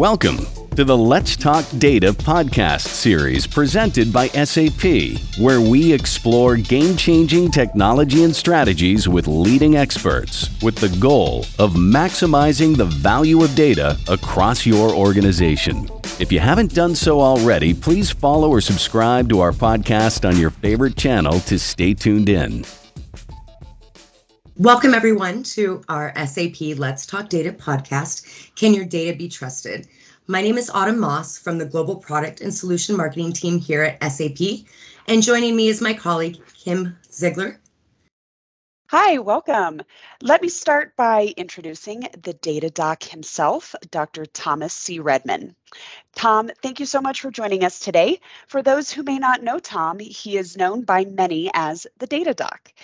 Welcome to the Let's Talk Data podcast series presented by SAP, where we explore game-changing technology and strategies with leading experts with the goal of maximizing the value of data across your organization. If you haven't done so already, please follow or subscribe to our podcast on your favorite channel to stay tuned in. Welcome, everyone, to our SAP Let's Talk Data podcast. Can your data be trusted? My name is Autumn Moss from the Global Product and Solution Marketing team here at SAP, and joining me is my colleague, Kim Ziegler. Hi, welcome. Let me start by introducing the Data Doc himself, Dr. Thomas C. Redman. Tom, thank you so much for joining us today. For those who may not know Tom, he is known by many as the Data Doc.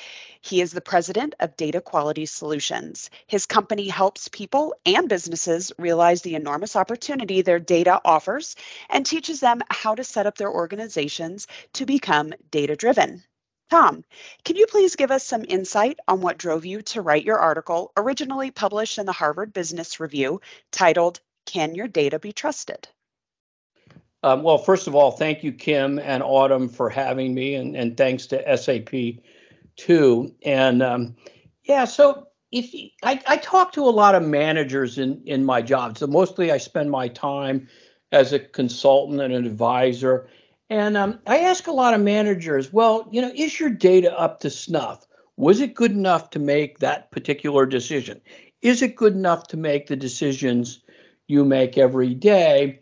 He is the president of Data Quality Solutions. His company helps people and businesses realize the enormous opportunity their data offers and teaches them how to set up their organizations to become data-driven. Tom, can you please give us some insight on what drove you to write your article originally published in the Harvard Business Review titled, Can Your Data Be Trusted? Well, first of all, thank you, Kim and Autumn, for having me, and thanks to SAP too. And so if I talk to a lot of managers in my job, so mostly I spend my time as a consultant and an advisor. And I ask a lot of managers, well, you know, is your data up to snuff? Was it good enough to make that particular decision? Is it good enough to make the decisions you make every day?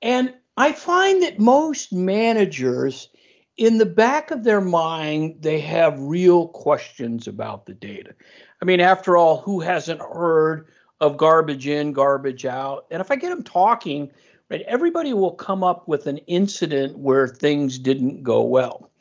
And I find that most managers, in the back of their mind, they have real questions about the data. I mean, after all, who hasn't heard of garbage in, garbage out? And if I get them talking, right, everybody will come up with an incident where things didn't go well.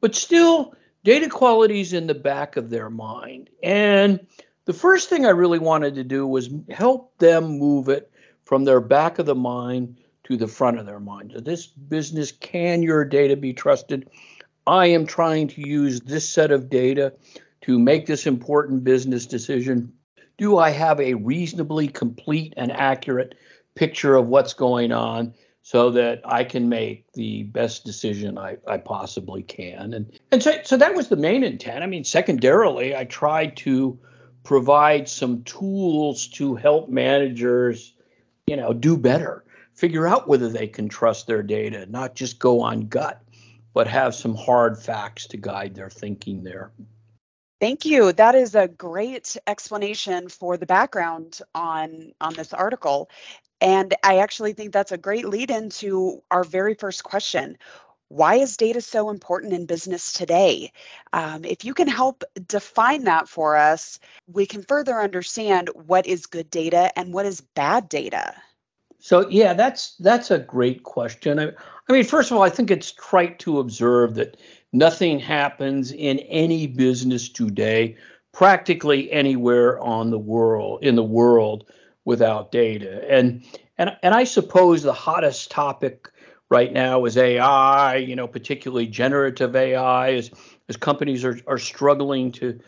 But still, data quality is in the back of their mind. And the first thing I really wanted to do was help them move it from their back of the mind to the front of their mind. So this business, can your data be trusted? I am trying to use this set of data to make this important business decision. Do I have a reasonably complete and accurate picture of what's going on so that I can make the best decision I possibly can? And so that was the main intent. I mean, secondarily, I tried to provide some tools to help managers, you know, do better. Figure out whether they can trust their data, not just go on gut, but have some hard facts to guide their thinking there. Thank you. That is a great explanation for the background on this article. And I actually think that's a great lead into our very first question. Why is data so important in business today? If you can help define that for us, we can further understand what is good data and what is bad data. So, yeah, that's a great question. I mean, first of all, I think it's trite to observe that nothing happens in any business today, practically anywhere in the world without data. And I suppose the hottest topic right now is AI, you know, particularly generative AI, as companies are struggling to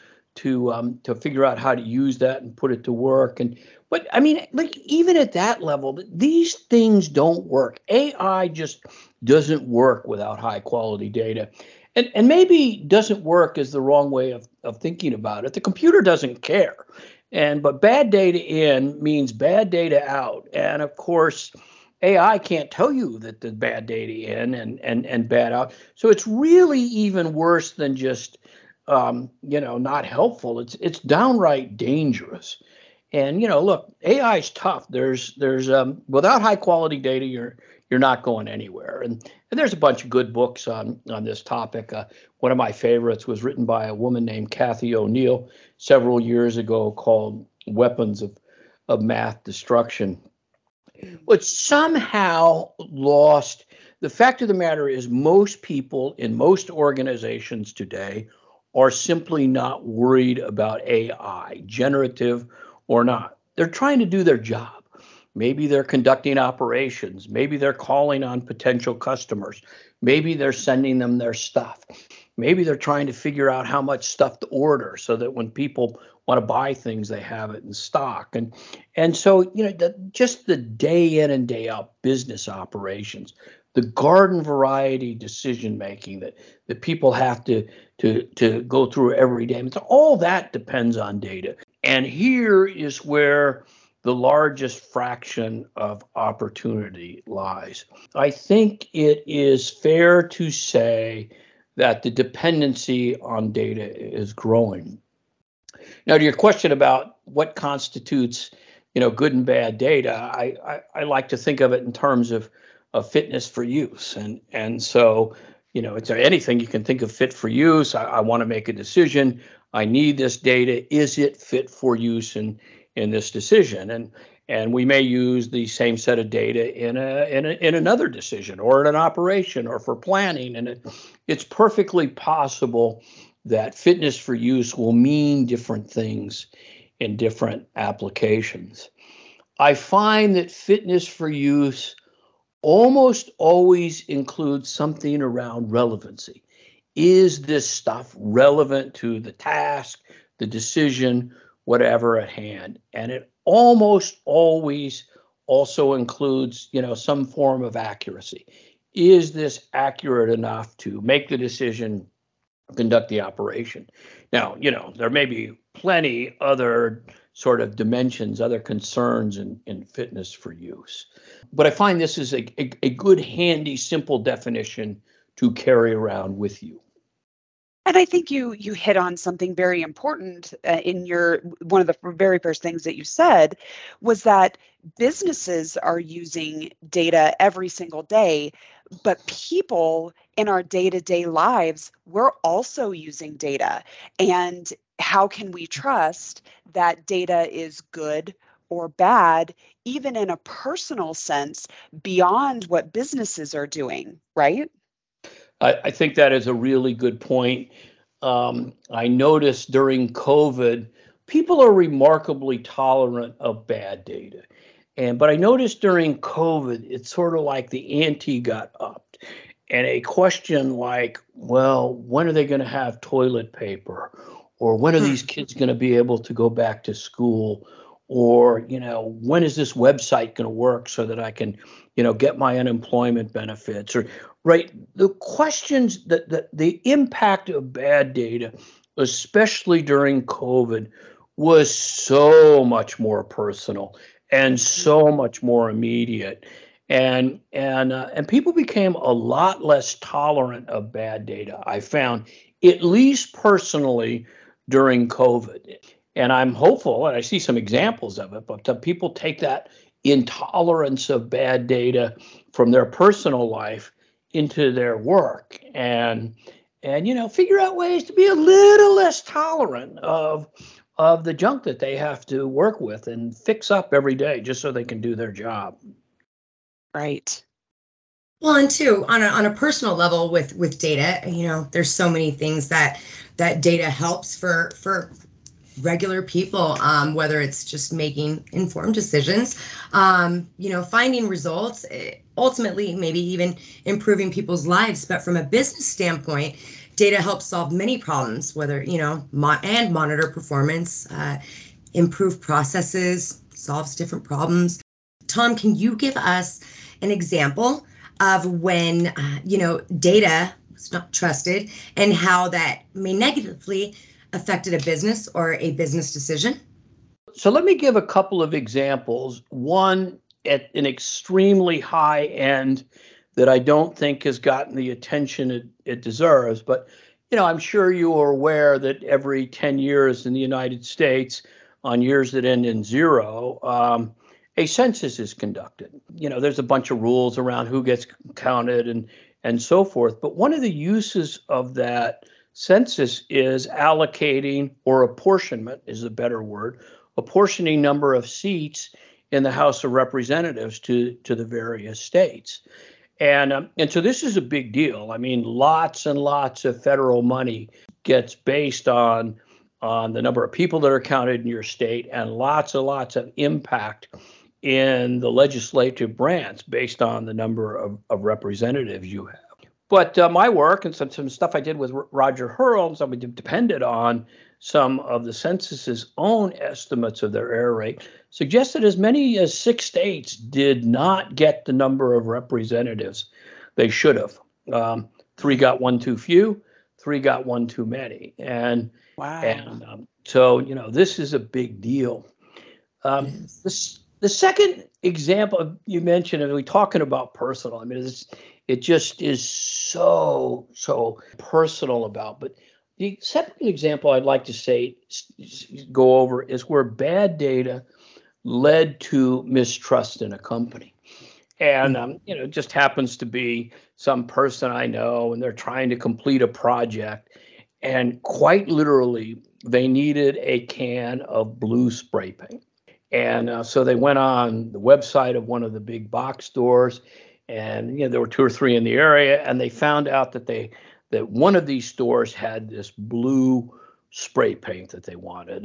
figure out how to use that and put it to work. And but I mean, like, even at that level, these things don't work. AI just doesn't work without high quality data. And maybe doesn't work is the wrong way of thinking about it. The computer doesn't care. But bad data in means bad data out. And of course, AI can't tell you that the bad data in and bad out. So it's really even worse than just not helpful. It's downright dangerous. And, you know, look, AI is tough. There's without high quality data, you're not going anywhere. And there's a bunch of good books on this topic. One of my favorites was written by a woman named Kathy O'Neill several years ago called Weapons of Math Destruction, which somehow lost. The fact of the matter is most people in most organizations today are simply not worried about AI, generative or not. They're trying to do their job. Maybe they're conducting operations. Maybe they're calling on potential customers. Maybe they're sending them their stuff. Maybe they're trying to figure out how much stuff to order so that when people want to buy things, they have it in stock. And so, you know, just the day in and day out business operations, the garden variety decision making that people have to go through every day. And so all that depends on data. And here is where the largest fraction of opportunity lies. I think it is fair to say that the dependency on data is growing. Now, to your question about what constitutes, you know, good and bad data, I like to think of it in terms of fitness for use. And so, you know, it's anything you can think of fit for use. I want to make a decision. I need this data. Is it fit for use in this decision? And we may use the same set of data in another decision or in an operation or for planning. And it's perfectly possible that fitness for use will mean different things in different applications. I find that fitness for use almost always includes something around relevancy. Is this stuff relevant to the task, the decision, whatever at hand? And it almost always also includes, you know, some form of accuracy. Is this accurate enough to make the decision, conduct the operation? Now, you know, there may be plenty other sort of dimensions, other concerns in fitness for use. But I find this is a good, handy, simple definition to carry around with you. And I think you hit on something very important in your, one of the very first things that you said was that businesses are using data every single day, but people in our day-to-day lives, we're also using data. And how can we trust that data is good or bad, even in a personal sense, beyond what businesses are doing, right? I think that is a really good point. I noticed during COVID, people are remarkably tolerant of bad data. But I noticed during COVID, it's sort of like the ante got upped. And a question like, well, when are they going to have toilet paper? Or when are these kids going to be able to go back to school? Or, you know, when is this website going to work so that I can, you know, get my unemployment benefits? Or, right, the questions that the impact of bad data, especially during COVID, was so much more personal and so much more immediate. And people became a lot less tolerant of bad data, I found, at least personally during COVID. And I'm hopeful, and I see some examples of it, but people take that intolerance of bad data from their personal life into their work and you know, figure out ways to be a little less tolerant of the junk that they have to work with and fix up every day just so they can do their job. Right. Well, and too, on a personal level with data, you know, there's so many things that data helps for regular people, whether it's just making informed decisions, you know, finding results, ultimately maybe even improving people's lives. But from a business standpoint, data helps solve many problems, whether, you know, monitor performance, improve processes, solves different problems. Tom, can you give us an example of when, you know, data was not trusted and how that may negatively affected a business or a business decision? So let me give a couple of examples. One at an extremely high end that I don't think has gotten the attention it deserves. But, you know, I'm sure you are aware that every 10 years in the United States, on years that end in zero, a census is conducted. You know, there's a bunch of rules around who gets counted and so forth. But one of the uses of that census is allocating, or apportionment is a better word, apportioning number of seats in the House of Representatives to the various states. And so this is a big deal. I mean, lots and lots of federal money gets based on the number of people that are counted in your state, and lots of impact in the legislative branch based on the number of representatives you have. But my work and some stuff I did with Roger Hurles, I depended on some of the census's own estimates of their error rate suggested as many as 6 states did not get the number of representatives they should have. 3 got 1 too few, 3 got 1 too many. And, wow. And so, you know, this is a big deal. Yes. The second example you mentioned, and we're talking about personal, I mean, it just is so personal about, but the second example I'd like to go over is where bad data led to mistrust in a company. And, you know, it just happens to be some person I know, and they're trying to complete a project. And quite literally, they needed a can of blue spray paint. And so they went on the website of one of the big box stores, and, you know, there were 2 or 3 in the area, and they found out that that one of these stores had this blue spray paint that they wanted.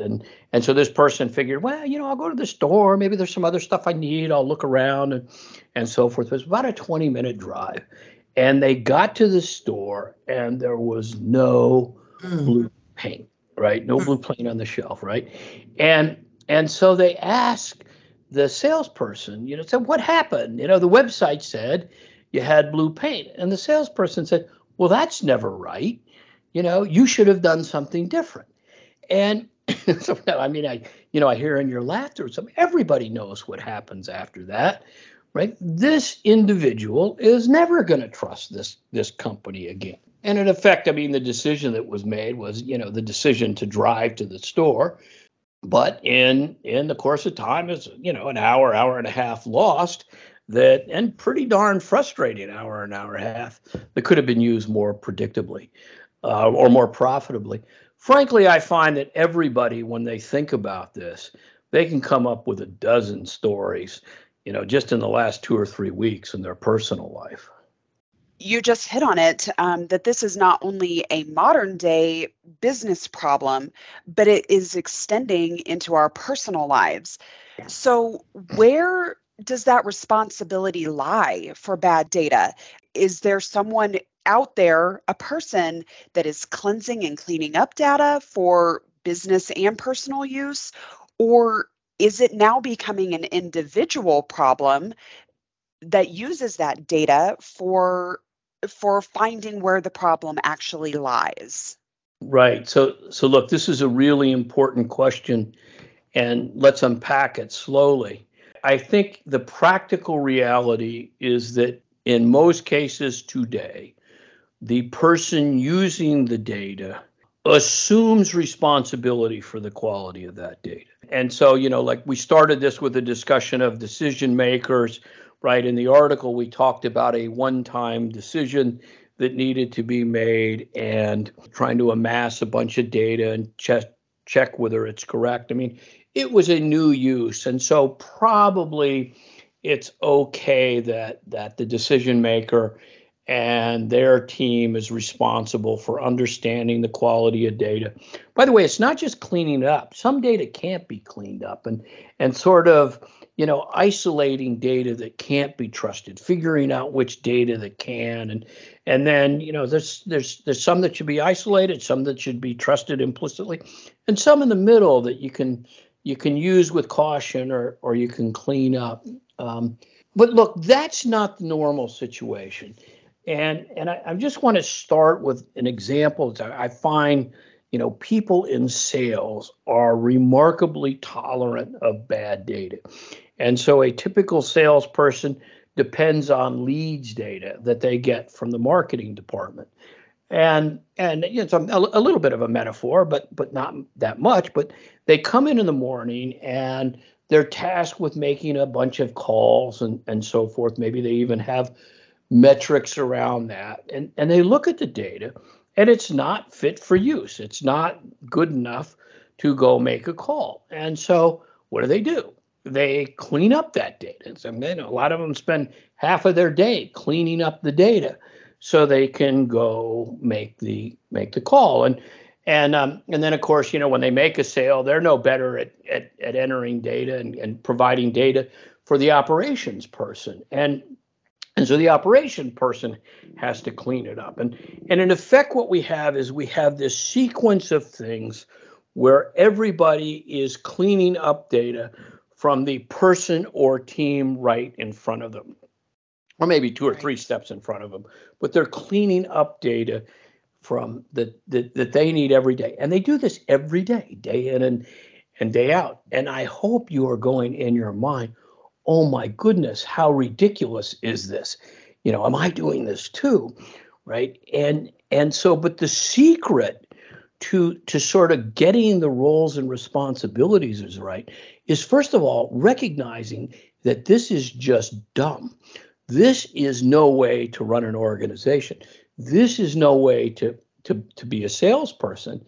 And so this person figured, well, you know, I'll go to the store. Maybe there's some other stuff I need. I'll look around and so forth. It was about a 20-minute drive. And they got to the store, and there was no blue paint, right? No blue paint on the shelf, right? And so they asked the salesperson, you know, said, what happened? You know, the website said you had blue paint. And the salesperson said, well, that's never right. You know, you should have done something different. And so, I mean, I hear in your laughter, so everybody knows what happens after that, right? This individual is never going to trust this company again. And in effect, I mean, the decision that was made was, you know, the decision to drive to the store. But in the course of time, it's, you know, an hour and a half lost. That and pretty darn frustrating hour and a half that could have been used more predictably or more profitably. Frankly, I find that everybody, when they think about this, they can come up with a dozen stories, you know, just in the last 2 or 3 weeks in their personal life. You just hit on it, that this is not only a modern day business problem, but it is extending into our personal lives. So where does that responsibility lie for bad data? Is there someone out there, a person that is cleansing and cleaning up data for business and personal use? Or is it now becoming an individual problem that uses that data for finding where the problem actually lies? Right. So look, this is a really important question, and let's unpack it slowly. I think the practical reality is that in most cases today, the person using the data assumes responsibility for the quality of that data. And so, you know, like we started this with a discussion of decision makers, right? In the article, we talked about a one-time decision that needed to be made and trying to amass a bunch of data and check whether it's correct. I mean, it was a new use, and so probably it's okay that the decision maker and their team is responsible for understanding the quality of data. By the way, it's not just cleaning it up. Some data can't be cleaned up, and sort of, you know, isolating data that can't be trusted, figuring out which data that can, and then, you know, there's some that should be isolated, some that should be trusted implicitly, and some in the middle that you can use with caution or you can clean up. But look, that's not the normal situation. And I just want to start with an example that I find, you know, people in sales are remarkably tolerant of bad data. And so a typical salesperson depends on leads data that they get from the marketing department. And you know, it's a little bit of a metaphor, but not that much. But they come in the morning and they're tasked with making a bunch of calls and so forth. Maybe they even have metrics around that. And they look at the data, and it's not fit for use. It's not good enough to go make a call. And so what do? They clean up that data. I mean, a lot of them spend half of their day cleaning up the data, so they can go make the call. And then, of course, you know, when they make a sale, they're no better at entering data and providing data for the operations person. And so the operation person has to clean it up. And in effect, what we have is we have this sequence of things where everybody is cleaning up data from the person or team right in front of them, or maybe two or three steps in front of them, but they're cleaning up data from that they need every day. And they do this every day, day in and day out. And I hope you are going in your mind, oh my goodness, how ridiculous is this? You know, am I doing this too, right? And so, but the secret to sort of getting the roles and responsibilities is right is, first of all, recognizing that this is just dumb. This is no way to run an organization. This is no way to be a salesperson.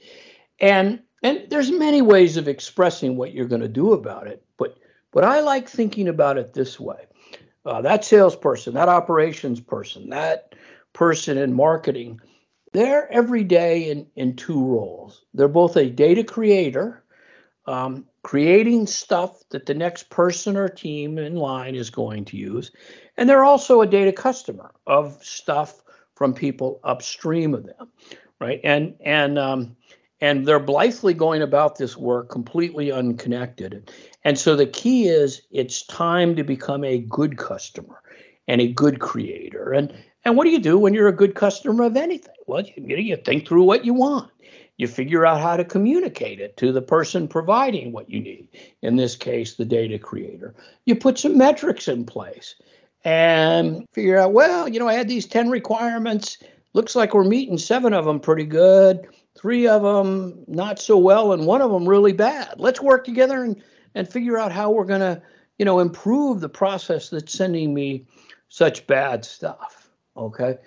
And there's many ways of expressing what you're going to do about it, but I like thinking about it this way. That salesperson, that operations person, that person in marketing, they're every day in two roles. They're both a data creator, creating stuff that the next person or team in line is going to use, and they're also a data customer of stuff from people upstream of them, right? And they're blithely going about this work completely unconnected. And so the key is, it's time to become a good customer and a good creator. And what do you do when you're a good customer of anything? Well, you think through what you want. You figure out how to communicate it to the person providing what you need, in this case, the data creator. You put some metrics in place and figure out, well, you know, I had these 10 requirements. Looks like we're meeting 7 of them pretty good. 3 of them not so well, and 1 of them really bad. Let's work together and figure out how we're going to, you know, improve the process that's sending me such bad stuff, okay?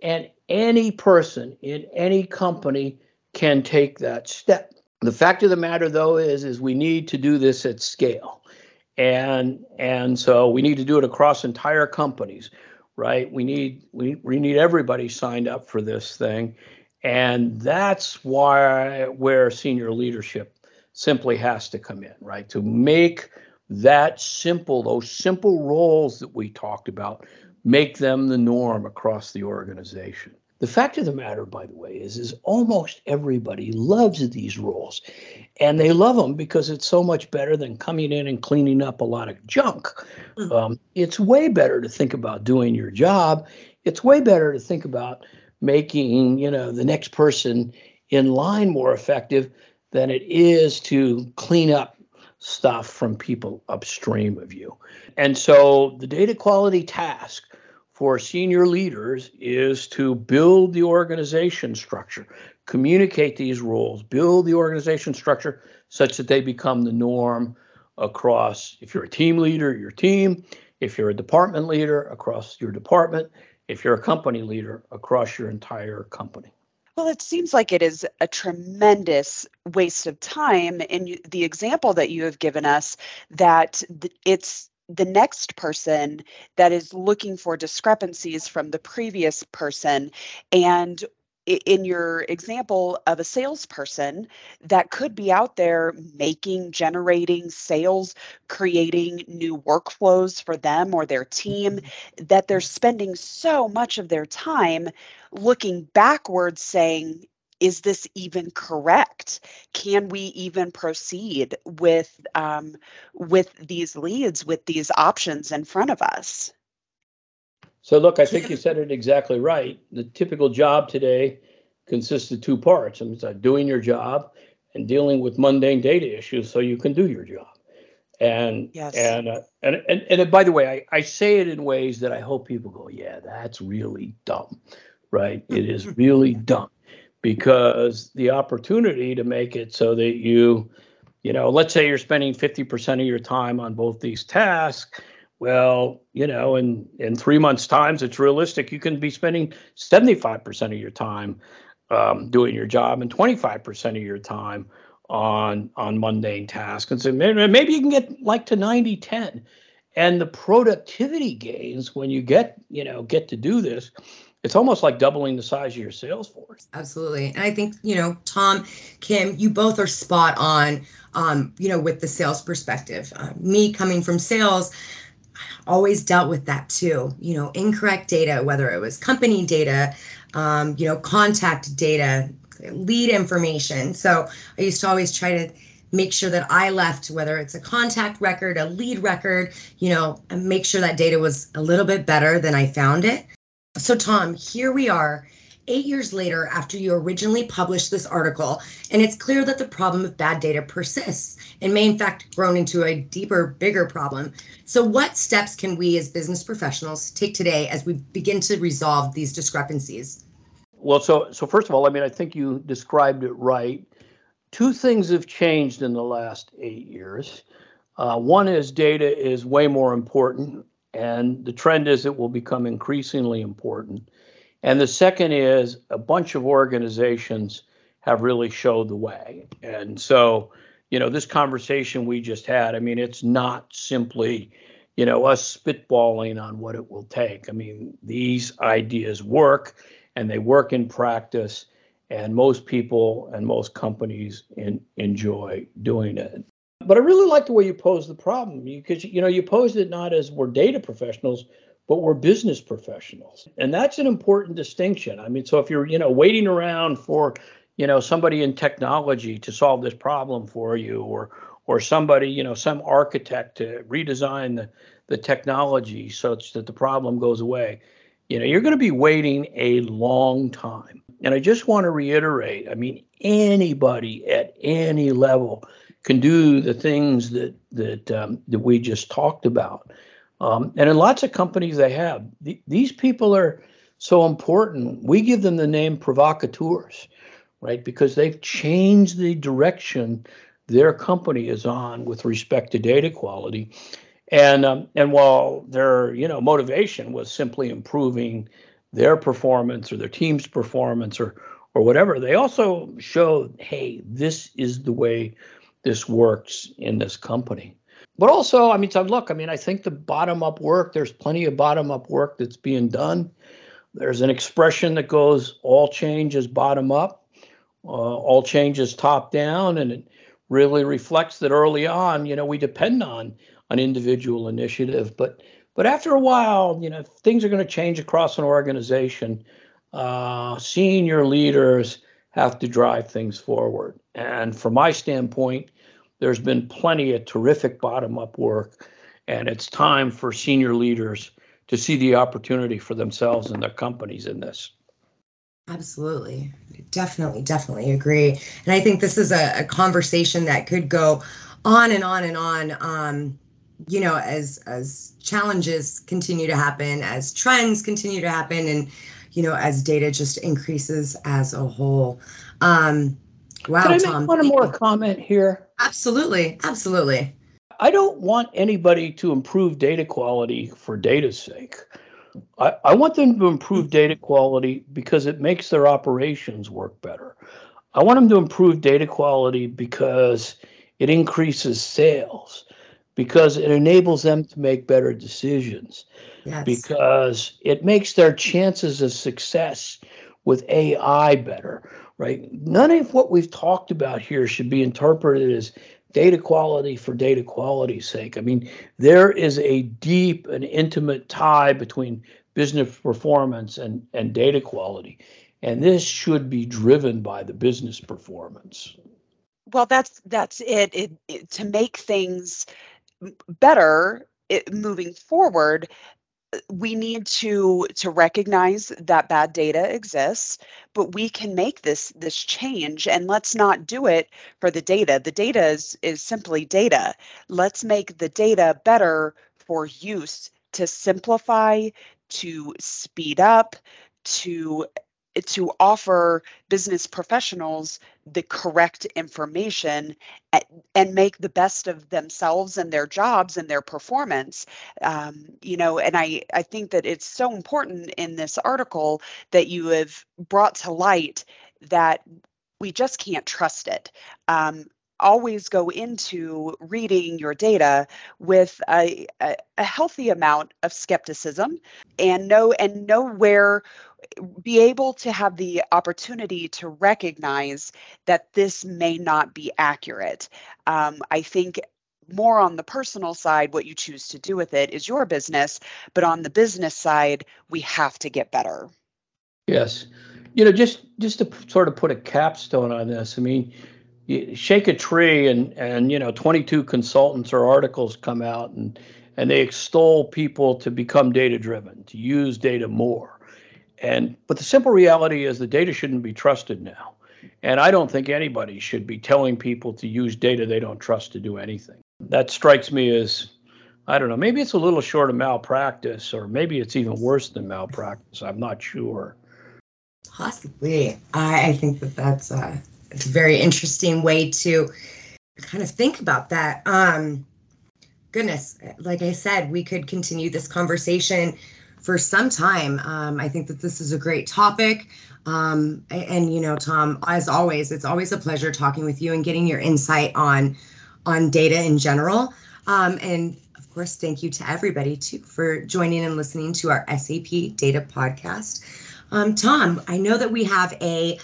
And any person in any company can take that step. The fact of the matter, though, is we need to do this at scale. And so we need to do it across entire companies, right? We need everybody signed up for this thing. And that's where senior leadership simply has to come in, right? To make that simple, those simple roles that we talked about, make them the norm across the organization. The fact of the matter, by the way, is almost everybody loves these roles. And they love them because it's so much better than coming in and cleaning up a lot of junk. It's way better to think about doing your job. It's way better to think about making, you know, the next person in line more effective than it is to clean up stuff from people upstream of you. And so the data quality task for senior leaders is to build the organization structure, communicate these roles, build the organization structure such that they become the norm across, if you're a team leader, your team, if you're a department leader, across your department, if you're a company leader, across your entire company. Well, it seems like it is a tremendous waste of time in the example that you have given us, that it's the next person that is looking for discrepancies from the previous person. And in your example of a salesperson that could be out there making, generating sales, creating new workflows for them or their team, that they're spending so much of their time looking backwards saying, is this even correct? Can we even proceed with these leads, with these options in front of us? So look, I think you said it exactly right. The typical job today consists of two parts. It's like doing your job and dealing with mundane data issues so you can do your job. And by the way, I say it in ways that I hope people go, yeah, that's really dumb, right? It is really dumb. Because the opportunity to make it so that you know, let's say you're spending 50% of your time on both these tasks. Well, you know, in 3 months' time, it's realistic. You can be spending 75% of your time doing your job and 25% of your time on mundane tasks. And so maybe you can get like to 90-10. And the productivity gains when you get to do this, it's almost like doubling the size of your sales force. Absolutely. And I think, you know, Tom, Kim, you both are spot on, you know, with the sales perspective. Me coming from sales, I always dealt with that too. You know, incorrect data, whether it was company data, you know, contact data, lead information. So I used to always try to make sure that I left, whether it's a contact record, a lead record, you know, and make sure that data was a little bit better than I found it. So Tom, here we are 8 years later after you originally published this article, and it's clear that the problem of bad data persists and may in fact grown into a deeper, bigger problem. So what steps can we as business professionals take today as we begin to resolve these discrepancies? Well, so first of all, I mean, I think you described it right. Two things have changed in the last 8 years. One is data is way more important, and the trend is it will become increasingly important. And the second is a bunch of organizations have really showed the way. And so, you know, this conversation we just had, I mean, it's not simply, you know, us spitballing on what it will take. I mean, these ideas work, and they work in practice. And most people and most companies enjoy doing it. But I really like the way you posed the problem, because, you know, you posed it not as we're data professionals, but we're business professionals. And that's an important distinction. I mean, so if you're, you know, waiting around for, you know, somebody in technology to solve this problem for you, or somebody, you know, some architect to redesign the technology such that the problem goes away, you know, you're going to be waiting a long time. And I just want to reiterate, I mean, anybody at any level can do the things that we just talked about. And in lots of companies they have. These people are so important. We give them the name provocateurs, right? Because they've changed the direction their company is on with respect to data quality. And while their, you know, motivation was simply improving their performance or their team's performance or whatever, they also showed, hey, this is the way this works in this company. But also, I mean, so look, I mean, I think the bottom-up work, there's plenty of bottom-up work that's being done. There's an expression that goes, all change is bottom-up, all change is top-down, and it really reflects that early on, you know, we depend on an individual initiative, but after a while, you know, things are going to change across an organization. Senior leaders have to drive things forward. And from my standpoint, there's been plenty of terrific bottom-up work, and it's time for senior leaders to see the opportunity for themselves and their companies in this. Absolutely. Definitely agree. And I think this is a conversation that could go on and on and on. You know, as challenges continue to happen, as trends continue to happen, and, you know, as data just increases as a whole. Wow, Tom. Can I make one more comment here? Absolutely. I don't want anybody to improve data quality for data's sake. I want them to improve data quality because it makes their operations work better. I want them to improve data quality because it increases sales, because it enables them to make better decisions, yes, because it makes their chances of success with AI better, right? None of what we've talked about here should be interpreted as data quality for data quality's sake. I mean, there is a deep and intimate tie between business performance and data quality, and this should be driven by the business performance. Well, that's it. It to make things better moving forward, we need to recognize that bad data exists, but we can make this change, and let's not do it for the data. The data is simply data. Let's make the data better for use, to simplify, to speed up, to offer business professionals the correct information and make the best of themselves and their jobs and their performance. You know, and I think that it's so important in this article that you have brought to light that we just can't trust it. Always go into reading your data with a healthy amount of skepticism, and know where, be able to have the opportunity to recognize that this may not be accurate. I think more on the personal side, what you choose to do with it is your business, but on the business side, we have to get better. Yes. You know, just to sort of put a capstone on this, I mean, you shake a tree and you know, 22 consultants or articles come out and they extol people to become data-driven, to use data more. But the simple reality is the data shouldn't be trusted now. And I don't think anybody should be telling people to use data they don't trust to do anything. That strikes me as, I don't know, maybe it's a little short of malpractice, or maybe it's even worse than malpractice. I'm not sure. Possibly. I think that that's a very interesting way to kind of think about that. Goodness, like I said, we could continue this conversation for some time. I think that this is a great topic. And, you know, Tom, as always, it's always a pleasure talking with you and getting your insight on data in general. And of course, thank you to everybody too for joining and listening to our SAP Data Podcast. Tom, I know that we have a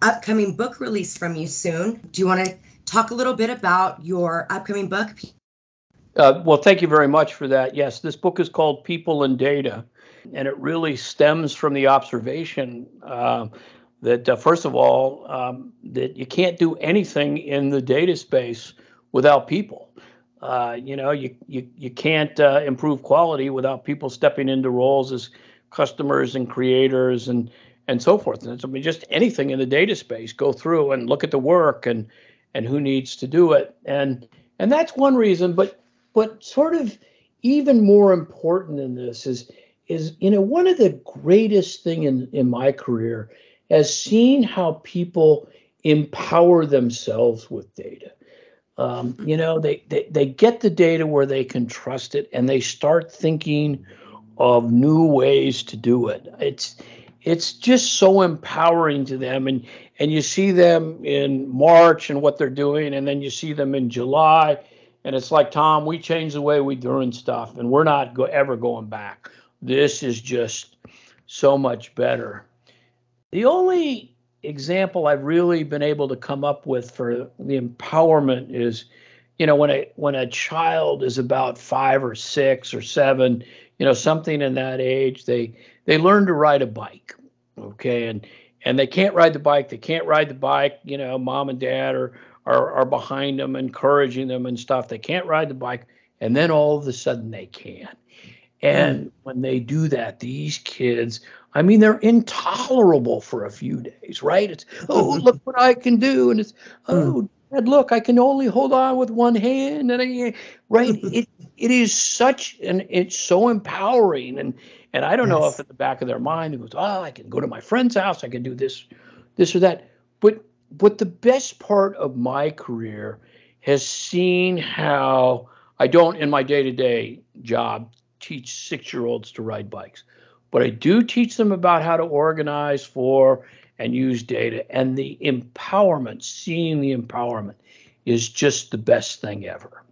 upcoming book release from you soon. Do you want to talk a little bit about your upcoming book? Well, thank you very much for that. Yes, this book is called People and Data, and it really stems from the observation that first of all, that you can't do anything in the data space without people. You know, you can't improve quality without people stepping into roles as customers and creators and so forth. And so, I mean, just anything in the data space, go through and look at the work and who needs to do it. And that's one reason, but sort of even more important than this is, you know, one of the greatest thing in my career has seen how people empower themselves with data. You know, they get the data where they can trust it, and they start thinking of new ways to do it. It's just so empowering to them. And you see them in March and what they're doing, and then you see them in July. And it's like, Tom, we changed the way we're doing stuff, and we're not ever going back. This is just so much better. The only example I've really been able to come up with for the empowerment is, you know, when a child is about 5 or 6 or 7, you know, something in that age, they learn to ride a bike, okay? And they can't ride the bike. You know, mom and dad are behind them, encouraging them and stuff. They can't ride the bike, and then all of a sudden they can. And when they do that, these kids, I mean, they're intolerable for a few days, right? It's, oh, look what I can do. And it's, oh, Dad, look, I can only hold on with one hand. And I, right? It is such, and it's so empowering. And I don't know if at the back of their mind it goes, oh, I can go to my friend's house. I can do this or that. But the best part of my career has seen how I don't, in my day-to-day job, teach 6-year-olds to ride bikes, but I do teach them about how to organize for and use data, and the empowerment, seeing the empowerment, is just the best thing ever.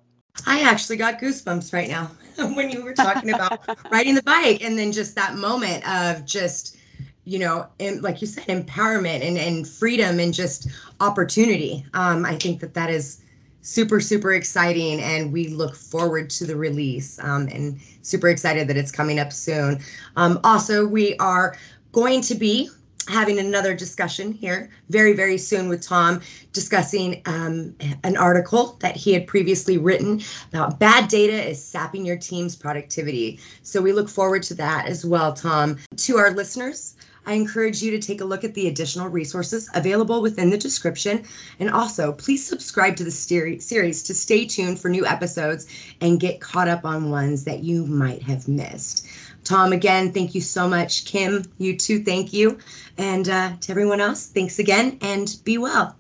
I actually got goosebumps right now when you were talking about riding the bike, and then just that moment of just, you know, like you said, empowerment and freedom and just opportunity. I think that is super, super exciting, and we look forward to the release, and super excited that it's coming up soon. Also, we are going to be having another discussion here very, very soon with Tom, discussing an article that he had previously written about bad data is sapping your team's productivity. So we look forward to that as well, Tom. To our listeners, I encourage you to take a look at the additional resources available within the description. And also, please subscribe to the series to stay tuned for new episodes and get caught up on ones that you might have missed. Tom, again, thank you so much. Kim, you too, thank you. And to everyone else, thanks again and be well.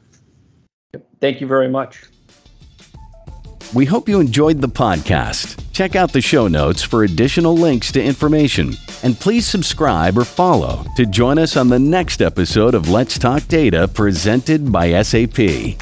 Thank you very much. We hope you enjoyed the podcast. Check out the show notes for additional links to information. And please subscribe or follow to join us on the next episode of Let's Talk Data, presented by SAP.